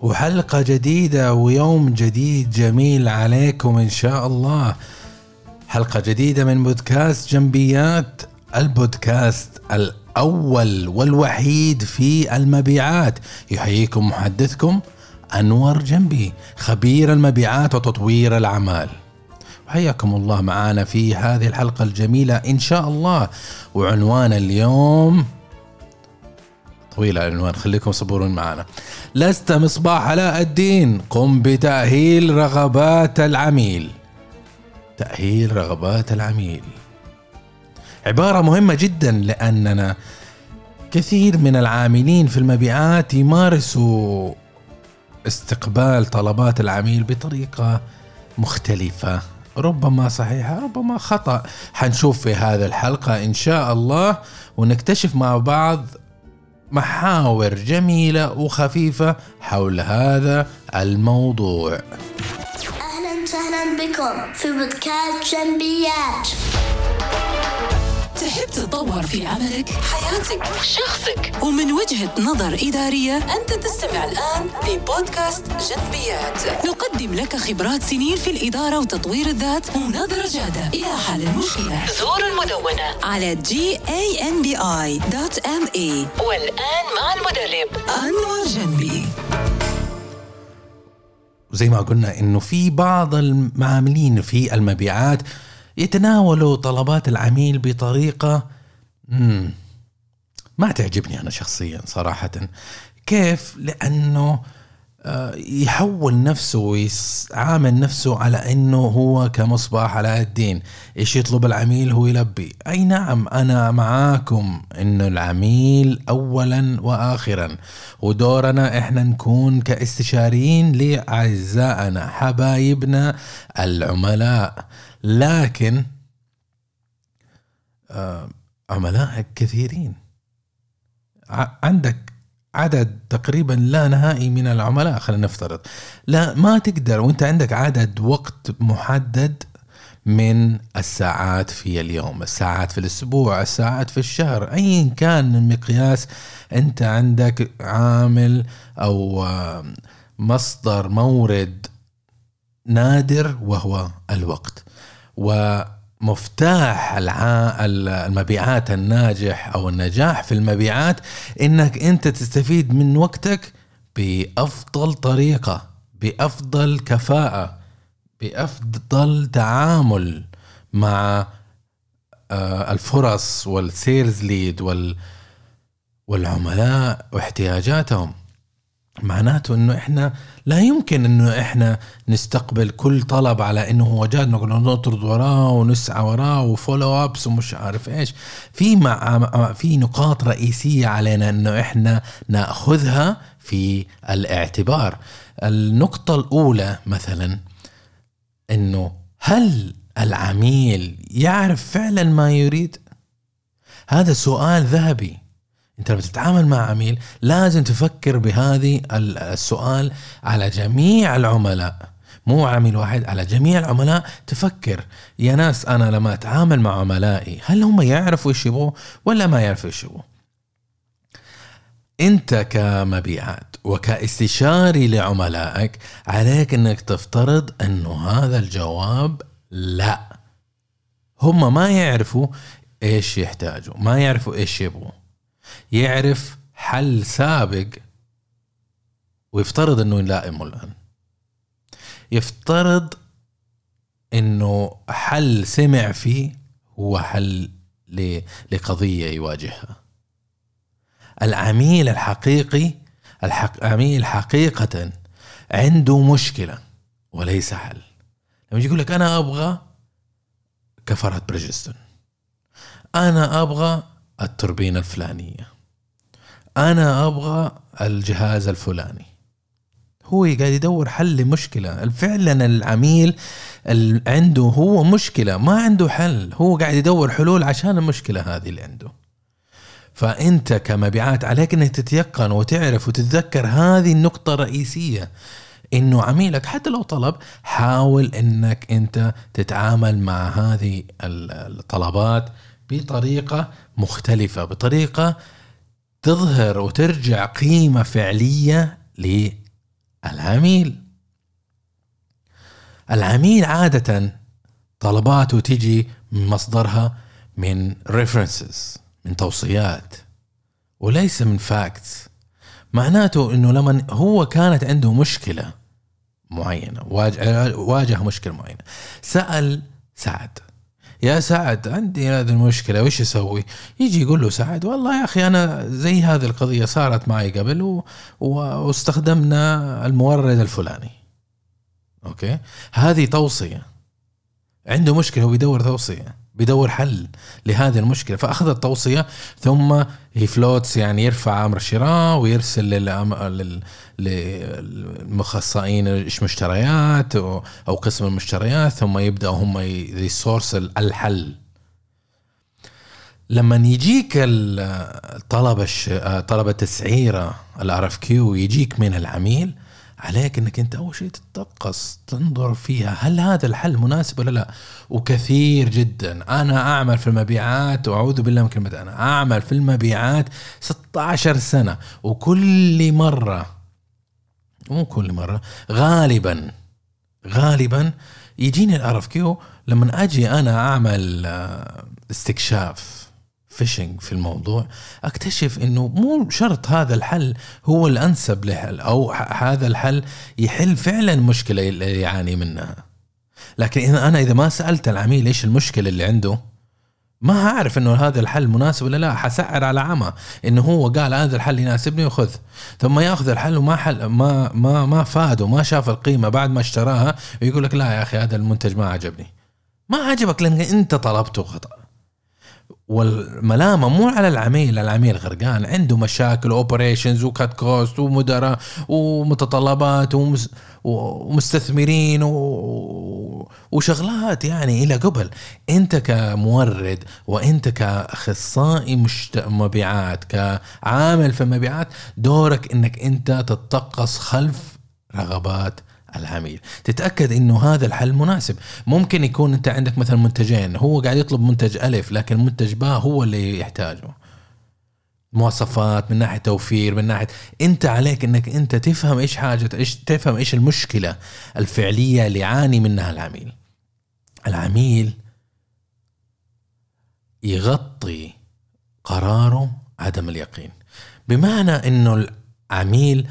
وحلقة جديدة ويوم جديد جميل عليكم إن شاء الله. حلقة جديدة من بودكاست جنبيات، البودكاست الأول والوحيد في المبيعات. يحييكم محدثكم أنور جنبي، خبير المبيعات وتطوير الأعمال. حياكم الله معانا في هذه الحلقة الجميلة إن شاء الله، وعنوان اليوم طويل العنوان، خليكم صبورين معانا. لست مصباح علاء الدين، قم بتأهيل رغبات العميل. تأهيل رغبات العميل عبارة مهمة جدا، لأننا كثير من العاملين في المبيعات يمارسوا استقبال طلبات العميل بطريقة مختلفة، ربما صحيحة ربما خطأ. حنشوف في هذه الحلقة إن شاء الله، ونكتشف مع بعض محاور جميلة وخفيفة حول هذا الموضوع. أهلا وسهلا بكم في بودكاست جنبيات. تحب تتطور في عملك، حياتك، شخصك، ومن وجهة نظر إدارية؟ أنت تستمع الآن لبودكاست جنبيات. نقدم لك خبرات سنين في الإدارة وتطوير الذات، ونظرة جادة إلى حل المشكلة. زور المدونة على ganbi.me. والآن مع المدرب أنور جنبي. زي ما قلنا إنه في بعض المعاملين في المبيعات يتناولوا طلبات العميل بطريقة ما تعجبني أنا شخصيا صراحة. كيف؟ لأنه يحول نفسه ويعامل نفسه على أنه هو كمصباح علاء الدين، إيش يطلب العميل هو يلبي. أي نعم، أنا معاكم أنه العميل أولا وآخرا، ودورنا إحنا نكون كاستشاريين لأعزائنا حبايبنا العملاء. لكن عملائك كثيرين، عندك عدد تقريبا لا نهائي من العملاء، خلينا نفترض. لا، ما تقدر، وانت عندك عدد وقت محدد من الساعات في اليوم، الساعات في الأسبوع، الساعات في الشهر، أي كان المقياس. انت عندك عامل أو مصدر مورد نادر وهو الوقت. ومفتاح المبيعات الناجح أو النجاح في المبيعات إنك أنت تستفيد من وقتك بأفضل طريقة، بأفضل كفاءة، بأفضل تعامل مع الفرص والسيلز ليد والعملاء واحتياجاتهم. معناته إنه إحنا لا يمكن إنه إحنا نستقبل كل طلب على إنه هو جاد نطرد وراه ونسعى وراه وفولو أبس ومش عارف إيش. في نقاط رئيسية علينا إنه إحنا نأخذها في الاعتبار. النقطة الأولى مثلا، إنه هل العميل يعرف فعلا ما يريد؟ هذا سؤال ذهبي. انت لما تتعامل مع عميل لازم تفكر بهذه السؤال على جميع العملاء، مو عميل واحد، على جميع العملاء. تفكر يا ناس، انا لما اتعامل مع عملائي هل هم يعرفوا ايش يبغوا ولا ما يعرفوا ايش يبغوا؟ انت كمبيعات وكاستشاري لعملائك عليك انك تفترض انه هذا الجواب لا، هم ما يعرفوا ايش يحتاجوا، ما يعرفوا ايش يبغوا. يعرف حل سابق ويفترض انه يلائمه الان، يفترض انه حل سمع فيه هو حل لقضية يواجهها. العميل الحقيقي، العميل حقيقة عنده مشكلة وليس حل. لما يقول لك انا ابغى كفرة بريدجستون، انا ابغى التوربين الفلانية، أنا أبغى الجهاز الفلاني، هو قاعد يدور حل لمشكلة. فعلا العميل اللي عنده هو مشكلة، ما عنده حل، هو قاعد يدور حلول عشان المشكلة هذه اللي عنده. فأنت كمبيعات عليك أنك تتيقن وتعرف وتتذكر هذه النقطة الرئيسية، إنه عميلك حتى لو طلب، حاول أنك أنت تتعامل مع هذه الطلبات بطريقة مختلفة، بطريقة تظهر وترجع قيمة فعلية العميل عادة طلباته تيجي من مصدرها من references، من توصيات، وليس من facts. معناته انه لما هو كانت عنده مشكلة معينة، واجه مشكلة معينة، سأل سعد، يا سعد عندي هذه المشكلة وش يسوي؟ يجي يقول له سعد والله يا أخي أنا زي هذه القضية صارت معي قبل واستخدمنا المورد الفلاني. أوكي، هذه توصية، عنده مشكلة وبيدور توصية، بيدور حل لهذه المشكلة، فأخذ التوصية ثم يفلوتس، يعني يرفع أمر شراء ويرسل للمخصائين المشتريات أو قسم المشتريات، ثم يبدأ هم يسورس الحل. لما يجيك طلب التسعيرة RFQ يجيك من العميل، عليك انك انت اول شيء تتقص، تنظر فيها هل هذا الحل مناسب ولا لا. وكثير جدا انا اعمل في المبيعات، واعوذ بالله من كلمه انا اعمل في المبيعات 16 سنه، وكل مره غالبا يجيني الRFQ. لما اجي انا اعمل استكشاف فيشنج في الموضوع، اكتشف انه مو شرط هذا الحل هو الانسب لحل، او هذا الحل يحل فعلا مشكله يعاني منها. لكن اذا ما سالت العميل ايش المشكله اللي عنده، ما هعرف انه هذا الحل مناسب ولا لا. حسعر على عمى انه هو قال هذا الحل يناسبني وخذ، ثم ياخذ الحل وما حل ما ما ما فاده، ما شاف القيمه بعد ما اشتراها، ويقول لك لا يا اخي هذا المنتج ما عجبني. ما عجبك لان انت طلبته خطا، والملامة مو على العميل. العميل غرقان، عنده مشاكل اوبريشنز وكات كوست ومدراء ومتطلبات ومستثمرين وشغلات يعني إلى قبل. انت كمورد وانت كأخصائي مبيعات، كعامل في المبيعات، دورك انك انت تتقص خلف رغبات العميل، تتأكد إنه هذا الحل مناسب. ممكن يكون أنت عندك مثلا منتجين، هو قاعد يطلب منتج ألف لكن منتج باء هو اللي يحتاجه، مواصفات من ناحية توفير، من ناحية أنت عليك إنك أنت تفهم إيش حاجة، تفهم إيش المشكلة الفعلية اللي يعاني منها العميل. العميل يغطي قراره عدم اليقين، بمعنى إنه العميل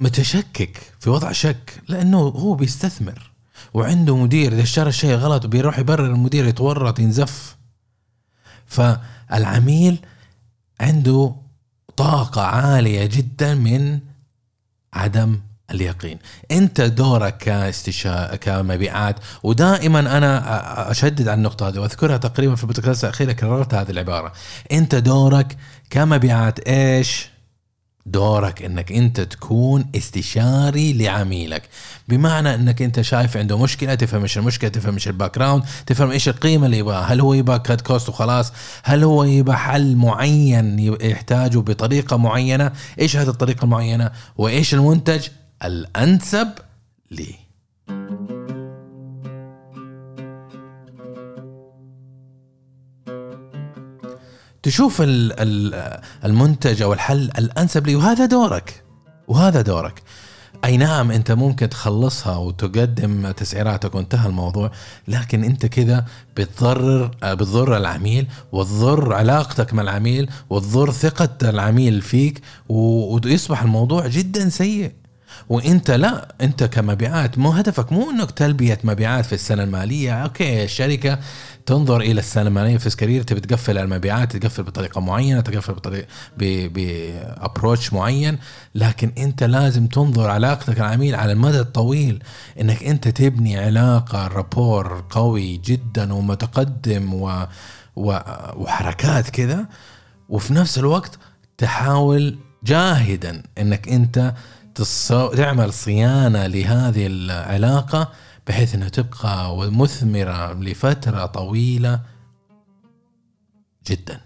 متشكك في وضع شك، لأنه هو بيستثمر وعنده مدير، إذا اشترى شيء غلط بيروح يبرر المدير، يتورط، ينزف. فالعميل عنده طاقة عالية جدا من عدم اليقين. أنت دورك كمبيعات، ودائما أنا أشدد على النقطة هذه وأذكرها تقريبا في البودكاست الأخير، كررت هذه العبارة، أنت دورك كمبيعات إيش؟ دورك انك انت تكون استشاري لعميلك، بمعنى انك انت شايف عنده مشكله، تفهم ايش المشكله، تفهم ايش الباك جراوند، تفهم ايش القيمه اللي يبغاها، هل هو يبغى كات كوست وخلاص، هل هو يبغى حل معين يحتاجه بطريقه معينه، ايش هذه الطريقه المعينه، وايش المنتج الانسب ليه. تشوف المنتج أو الحل الأنسب لي، وهذا دورك. أي نعم أنت ممكن تخلصها وتقدم تسعيراتك وانتهى الموضوع، لكن أنت كذا بتضر العميل، وتضر علاقتك مع العميل، وتضر ثقة العميل فيك، ويصبح الموضوع جدا سيء. وانت لا، انت كمبيعات مو هدفك مو انك تلبية مبيعات في السنة المالية. اوكي، الشركة تنظر الى السنة المالية الفسكالية، تبي تقفل المبيعات، تقفل بطريقة معينة، تقفل بطريقة بابروتش معين، لكن انت لازم تنظر علاقتك العميل على المدى الطويل، انك انت تبني علاقة رابور قوي جدا ومتقدم وحركات كذا، وفي نفس الوقت تحاول جاهدا انك انت تعمل صيانة لهذه العلاقة بحيث أنها تبقى مثمرة لفترة طويلة جدا.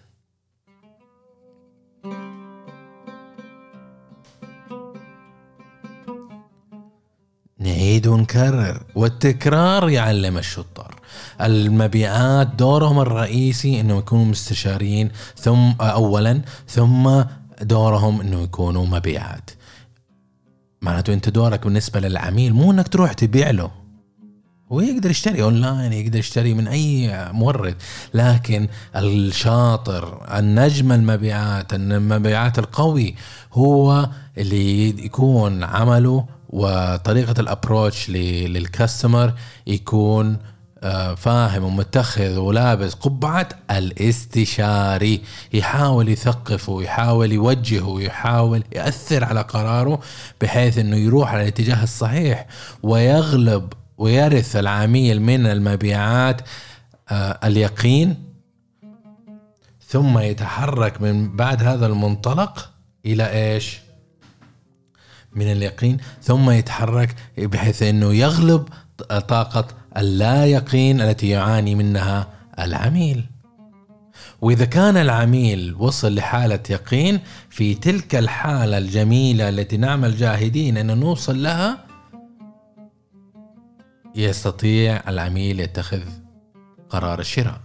نعيد ونكرر، والتكرار يعلم الشطار. المبيعات دورهم الرئيسي أنهم يكونوا مستشارين ثم أولا، ثم دورهم أنه يكونوا مبيعات. معناته انت دورك بالنسبة للعميل مو انك تروح تبيع له، هو يقدر يشتري اونلاين، يقدر يشتري من اي مورد، لكن الشاطر النجم المبيعات القوي هو اللي يكون عمله وطريقة الابروتش للكاستمر يكون فاهم ومتخذ ولابس قبعة الاستشاري، يحاول يثقفه ويحاول يوجهه ويحاول يأثر على قراره بحيث انه يروح على الاتجاه الصحيح ويغلب ويرث العميل من المبيعات اليقين، ثم يتحرك من بعد هذا المنطلق إلى إيش؟ من اليقين، ثم يتحرك بحيث أنه يغلب طاقة اللا يقين التي يعاني منها العميل. وإذا كان العميل وصل لحالة يقين، في تلك الحالة الجميلة التي نعمل جاهدين أن نوصل لها، يستطيع العميل يتخذ قرار الشراء.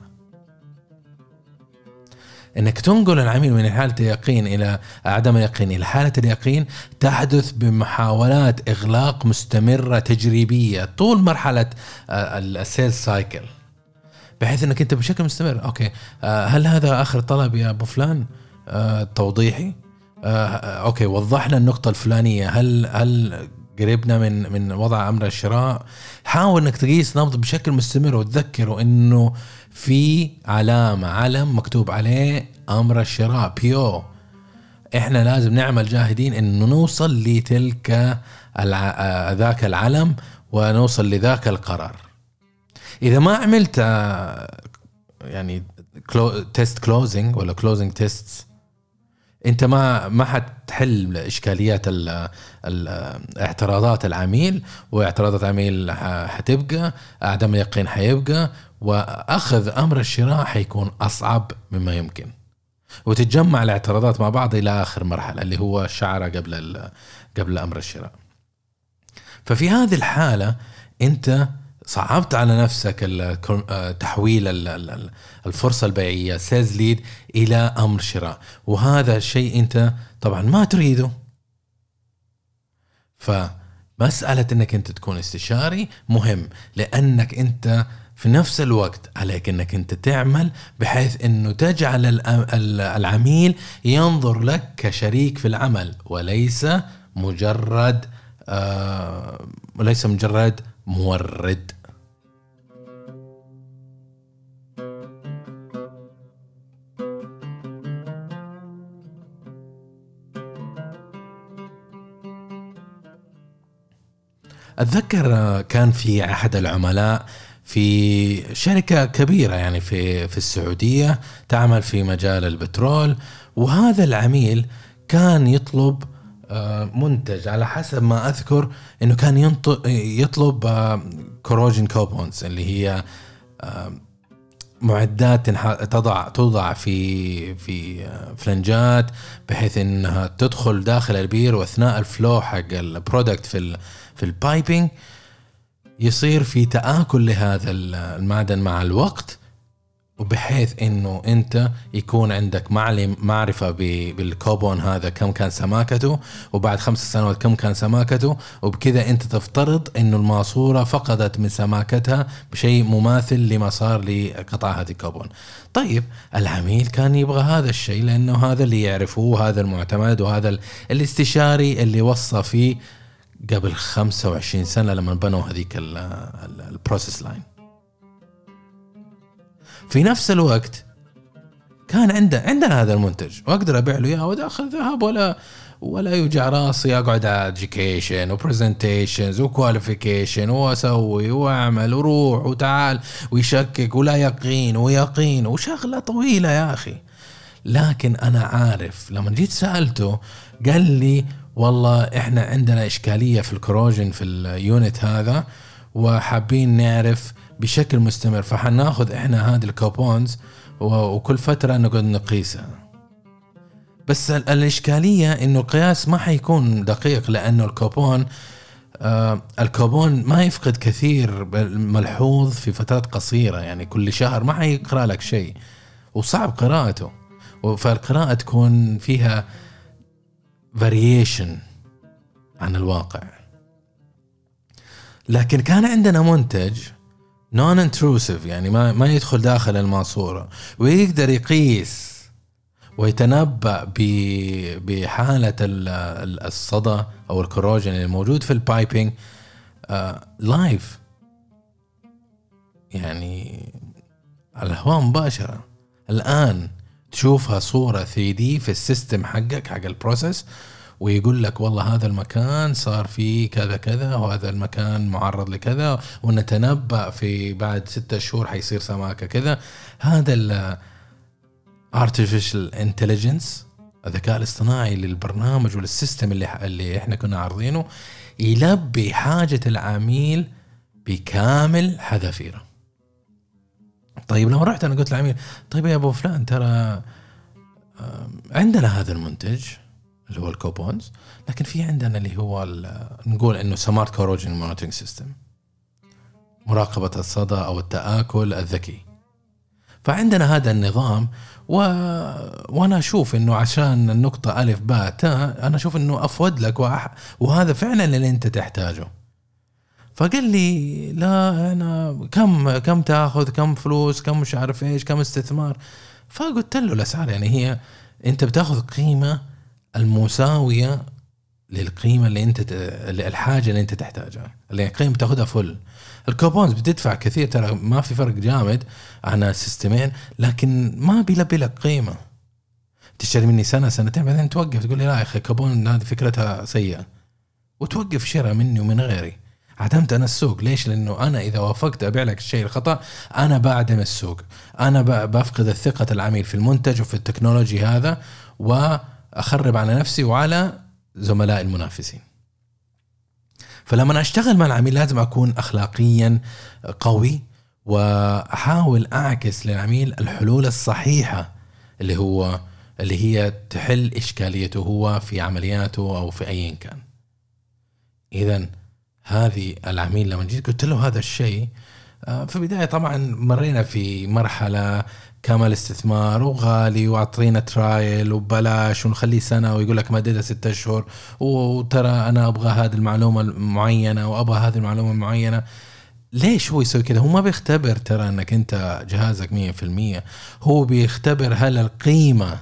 انك تنقل العميل من حالة اليقين الى عدم اليقين الى حالة اليقين تحدث بمحاولات اغلاق مستمرة تجريبية طول مرحلة السيلز سايكل، بحيث انك انت بشكل مستمر، اوكي هل هذا اخر طلب يا ابو فلان توضيحي؟ اوكي وضحنا النقطة الفلانية، هل قريبنا من وضع أمر الشراء؟ حاول أنك تقيس نبض بشكل مستمر، وتذكره أنه في علامة علم مكتوب عليه أمر الشراء PO. إحنا لازم نعمل جاهدين أنه نوصل لتلك ذاك العلم ونوصل لذاك القرار. إذا ما عملت يعني تيست كلوزنج ولا كلوزنج تيست، انت ما حتحل اشكاليات اعتراضات العميل، واعتراضات العميل حتبقى، عدم اليقين حيبقى، واخذ امر الشراء حيكون اصعب مما يمكن، وتتجمع الاعتراضات مع بعض الى اخر مرحله اللي هو الشعره قبل امر الشراء. ففي هذه الحاله انت صعبت على نفسك تحويل الفرصة البيعية سيلز ليد إلى أمر شراء، وهذا الشيء أنت طبعا ما تريده. فمسألة أنك أنت تكون استشاري مهم، لأنك أنت في نفس الوقت عليك أنك أنت تعمل بحيث أنه تجعل العميل ينظر لك كشريك في العمل، وليس مجرد مورد. أتذكر كان في أحد العملاء في شركة كبيرة يعني في السعودية تعمل في مجال البترول، وهذا العميل كان يطلب منتج على حسب ما أذكر أنه كان يطلب Corrosion Coupons اللي هي معدات تضع في فلنجات بحيث أنها تدخل داخل البير، وأثناء الفلو حق البرودكت في البايبينج يصير في تآكل لهذا المعدن مع الوقت، وبحيث انه انت يكون عندك معرفة بالكوبون هذا كم كان سماكته، وبعد 5 سنوات كم كان سماكته، وبكذا انت تفترض انه الماسورة فقدت من سماكتها بشيء مماثل لما صار لقطع هذه الكوبون. طيب العميل كان يبغى هذا الشيء لانه هذا اللي يعرفه، وهذا المعتمد، وهذا الاستشاري اللي وصى فيه قبل 25 سنة لما بنوا هذيك البروسيس لاين. في نفس الوقت كان عندنا هذا المنتج واقدر ابيع له اياه وداخل ذهب، ولا يوجع راسي اقعد اديوكيشن وبرزنتيشنز وكواليفيكيشن واسوي واعمل وروح وتعال ويشكك ولا يقين ويقين وشغله طويله يا اخي. لكن انا عارف لما جيت سالته قال لي والله احنا عندنا اشكاليه في الكروجن في اليونت هذا، وحابين نعرف بشكل مستمر، فحناخذ احنا هذه الكوبونز وكل فترة نقعد نقيسها. بس الاشكالية انه القياس ما حيكون دقيق، لانه الكوبون ما يفقد كثير ملحوظ في فترات قصيرة، يعني كل شهر ما حيقرأ لك شيء وصعب قراءته، فالقراءة تكون فيها variation عن الواقع. لكن كان عندنا منتج non intrusive يعني ما يدخل داخل الماسورة ويقدر يقيس ويتنبأ بحالة الصدى أو الكروجين الموجود في البايبينج لايف، يعني على الهواء مباشرة. الآن تشوفها صورة 3D في السيستم حقك حق البروسيس، ويقول لك والله هذا المكان صار فيه كذا كذا، وهذا المكان معرض لكذا، ونتنبأ في بعد 6 شهور حيصير سماكة كذا. هذا Artificial Intelligence، الذكاء الاصطناعي للبرنامج وللسيستم اللي احنا كنا عارضينه، يلبي حاجة العميل بكامل حذافيره. طيب لو رحت أنا قلت للعميل طيب يا أبو فلان ترى عندنا هذا المنتج اللي هو الكوبونز، لكن في عندنا اللي هو نقول إنه Smart Corrosion Monitoring System، مراقبة الصدى أو التآكل الذكي، فعندنا هذا النظام وأنا أشوف إنه عشان النقطة ألف باء تاء أنا أشوف إنه أفود لك وهذا فعلا اللي أنت تحتاجه. فقال لي لا أنا كم تأخذ، كم فلوس، كم مش عارف إيش، كم استثمار. فقلت له الأسعار، يعني هي أنت بتأخذ قيمة المساوية للقيمة اللي أنت الحاجة اللي أنت تحتاجها، اللي قيمة تأخذها فل. الكوبونز بتدفع كثير ترى، ما في فرق جامد عن السيستمين، لكن ما بيلبي لك قيمة. تشتري مني سنة سنتين بعدين توقف تقول لي لا يا أخي كوبون هذه فكرتها سيئة، وتوقف شراء مني ومن غيري. عدمت أنا السوق. ليش؟ لأنه أنا إذا وافقت أبيع لك الشيء الخطأ أنا بعدم السوق، أنا بفقد الثقة العميل في المنتج وفي التكنولوجي هذا، وأخرب على نفسي وعلى زملاء المنافسين. فلما أشتغل مع العميل لازم أكون أخلاقيا قوي، وأحاول أعكس للعميل الحلول الصحيحة اللي هي تحل إشكاليته هو في عملياته أو في أي كان. إذن هذه العميل لما جيت قلت له هذا الشيء في البداية، طبعا مرينا في مرحلة كامل استثمار وغالي وعطرينا ترايل وبلاش ونخليه سنة، ويقول لك مددها 6 شهور، وترى أنا أبغى هذه المعلومة المعينة وأبغى هذه المعلومة المعينة. ليش هو يسوي كده؟ هو ما بيختبر ترى أنك أنت جهازك 100%، هو بيختبر هل القيمة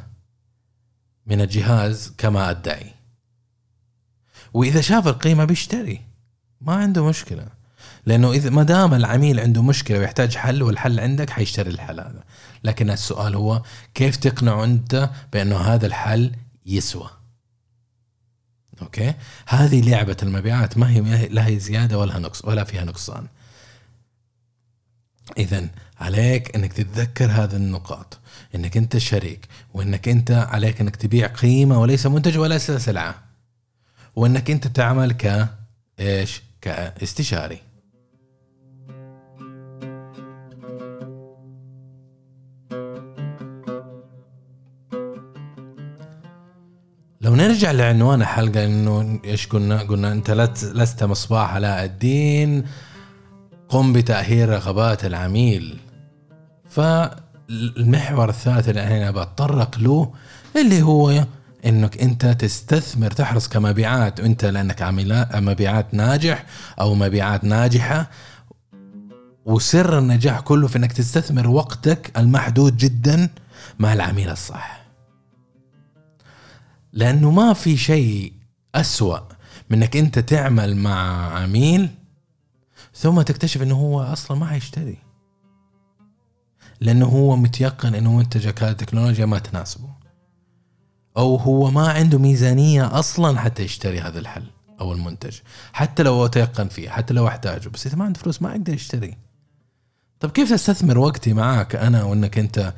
من الجهاز كما أدعي، وإذا شاف القيمة بيشتري، ما عنده مشكلة. لأنه إذا ما دام العميل عنده مشكلة ويحتاج حل والحل عندك حيشتري الحل هذا، لكن السؤال هو كيف تقنعه أنت بأنه هذا الحل يسوى. أوكي، هذه لعبة المبيعات، ما هي لها زيادة ولا نقص ولا فيها نقصان. إذن عليك أنك تتذكر هذه النقاط، أنك أنت شريك، وأنك أنت عليك أنك تبيع قيمة وليس منتج ولا سلعة، وأنك أنت تعمل كاستشاري. لو نرجع لعنوان الحلقة، إنه إيش قلنا أنت لست مصباح علاء الدين، قم بتأهيل رغبات العميل. فالمحور الثالث اللي أنا بتطرق له اللي هو إنك أنت تستثمر، تحرص كمبيعات أنت، لأنك مبيعات ناجح أو مبيعات ناجحة. وسر النجاح كله في إنك تستثمر وقتك المحدود جدا مع العميل الصح، لأنه ما في شيء أسوأ من إنك أنت تعمل مع عميل ثم تكتشف إنه هو أصلا ما هيشتري، لأنه هو متيقن إنه منتجك هذا التكنولوجيا ما تناسبه، أو هو ما عنده ميزانية أصلا حتى يشتري هذا الحل أو المنتج، حتى لو أتيقن فيه، حتى لو أحتاجه، بس إذا ما عنده فلوس ما أقدر أشتري. طب كيف تستثمر وقتي معك أنا وإنك أنت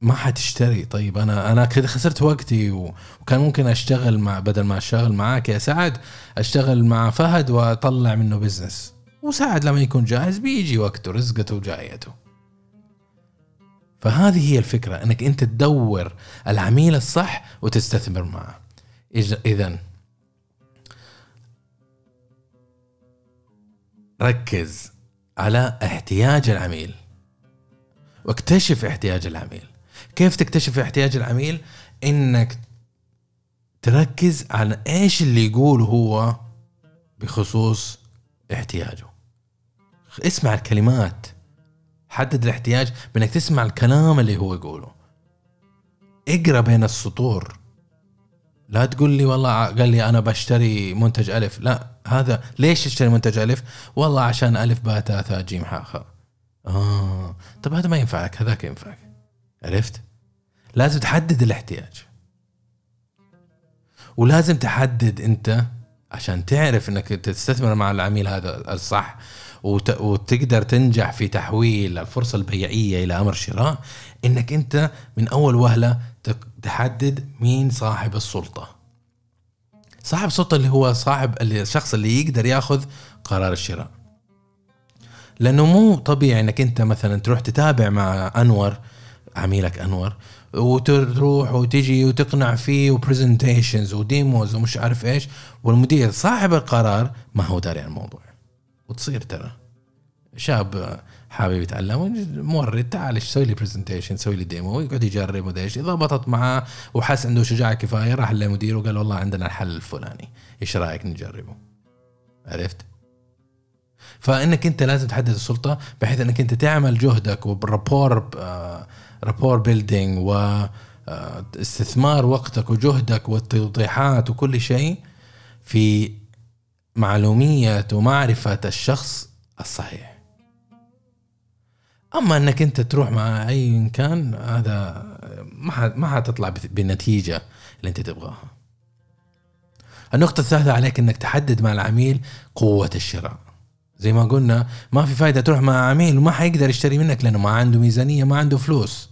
ما حتشتري؟ طيب أنا كده خسرت وقتي، وكان ممكن أشتغل مع، بدل ما أشتغل معاك يا سعد أشتغل مع فهد وأطلع منه بزنس، وسعد لما يكون جاهز بيجي وقته رزقته وجايته. فهذه هي الفكرة، أنك أنت تدور العميل الصح وتستثمر معه. إذن ركز على احتياج العميل واكتشف احتياج العميل. كيف تكتشف احتياج العميل؟ أنك تركز على ايش اللي يقول هو بخصوص احتياجه. اسمع الكلمات، حدد الاحتياج بانك تسمع الكلام اللي هو يقوله. اقرأ بين السطور، لا تقول لي والله قال لي انا بشتري منتج الف، لا، هذا ليش تشتري منتج الف؟ والله عشان الف باء تاء ثاء جيم حاء خاء. طب هذا ما ينفعك، هذاك ينفعك. عرفت؟ لازم تحدد الاحتياج، ولازم تحدد انت عشان تعرف انك تستثمر مع العميل هذا الصح، وتقدر تنجح في تحويل الفرصة البيعية إلى أمر شراء. إنك أنت من أول وهلة تحدد مين صاحب السلطة. صاحب السلطة اللي هو صاحب الشخص اللي يقدر يأخذ قرار الشراء. لأنه مو طبيعي إنك أنت مثلا تروح تتابع مع أنور، عميلك أنور، وتروح وتجي وتقنع فيه وبرزنتيشنز وديموز ومش عارف إيش، والمدير صاحب القرار ما هو داري عن الموضوع. وتصير ترى شاب حابب يتعلم، مورد تعال سوي لي برزنتيشن، سوي لي ديمو، ويقعد يجرب وده ايش. اذا ضبطت معاه وحس عنده شجاعه كفايه، راح للمدير وقال والله عندنا الحل الفلاني، ايش رايك نجربه؟ عرفت؟ فانك انت لازم تحدد السلطه، بحيث انك انت تعمل جهدك وبالرابور بيلدينج واستثمار وقتك وجهدك والتوضيحات وكل شيء في معلومية ومعرفة الشخص الصحيح. أما أنك أنت تروح مع أي كان، هذا ما هتطلع بالنتيجة اللي أنت تبغاها. النقطة الثالثة عليك أنك تحدد مع العميل قوة الشراء. زي ما قلنا، ما في فايدة تروح مع عميل وما حيقدر يشتري منك لأنه ما عنده ميزانية، ما عنده فلوس.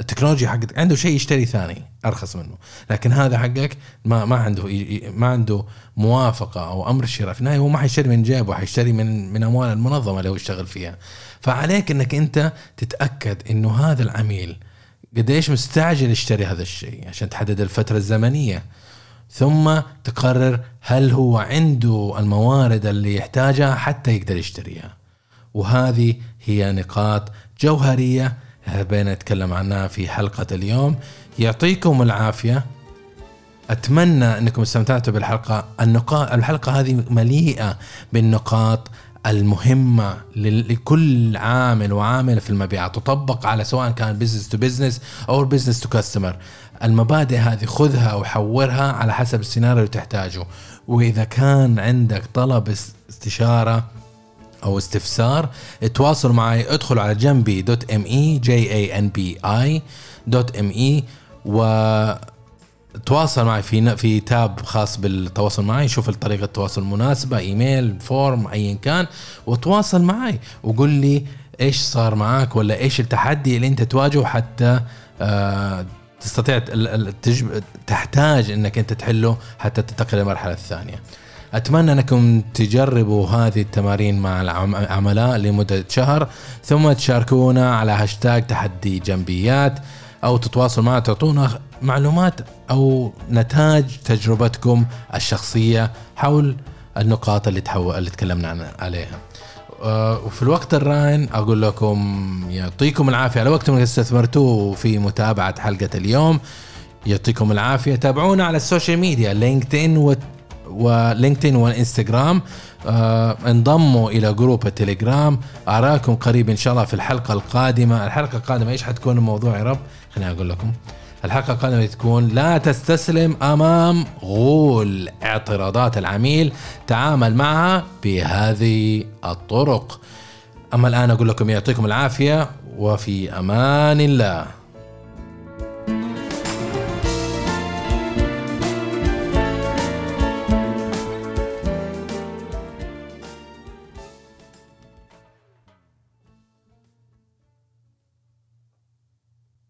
التكنولوجيا حقك عنده شيء يشتري ثاني أرخص منه، لكن هذا حقك ما عنده موافقة أو أمر الشراء. في النهاية هو ما حيشتري من جيبه، حيشتري من أموال المنظمة اللي هو يشتغل فيها. فعليك أنك أنت تتأكد أنه هذا العميل قديش مستعجل يشتري هذا الشيء، عشان تحدد الفترة الزمنية، ثم تقرر هل هو عنده الموارد اللي يحتاجها حتى يقدر يشتريها. وهذه هي نقاط جوهرية هبينا نتكلم عنها في حلقة اليوم. يعطيكم العافية، أتمنى أنكم استمتعتوا بالحلقة. الحلقة هذه مليئة بالنقاط المهمة لكل عامل وعامل في المبيعات، تطبق على سواء كان بيزنس تو بيزنس أو بيزنس تو كاستمر. المبادئ هذه خذها وحورها على حسب السيناريو اللي تحتاجه. وإذا كان عندك طلب استشارة أو استفسار، اتواصل معي، ادخل على ganbi.me وتواصل معي في تاب خاص بالتواصل معي. شوف طريقة التواصل المناسبة، ايميل، فورم، ايا كان، وتواصل معي وقول لي ايش صار معاك، ولا ايش التحدي اللي انت تواجهه حتى تستطيع تحتاج انك انت تحله حتى تنتقل للمرحلة الثانية. أتمنى أنكم تجربوا هذه التمارين مع العملاء لمدة شهر، ثم تشاركونا على هاشتاج تحدي جنبيات، أو تتواصل معنا تعطونا معلومات أو نتاج تجربتكم الشخصية حول النقاط اللي تكلمنا عليها. وفي الوقت الراهن أقول لكم يعطيكم العافية على وقتكم اللي استثمرتوه في متابعة حلقة اليوم. يعطيكم العافية، تابعونا على السوشيال ميديا، لينكدين والإنستغرام، انضموا إلى جروب التليجرام. أراكم قريب إن شاء الله في الحلقة القادمة. الحلقة القادمة إيش حتكون الموضوع يا رب؟ خليني أقول لكم، الحلقة القادمة تكون لا تستسلم أمام غول اعتراضات العميل، تعامل معها بهذه الطرق. أما الآن أقول لكم يعطيكم العافية، وفي أمان الله.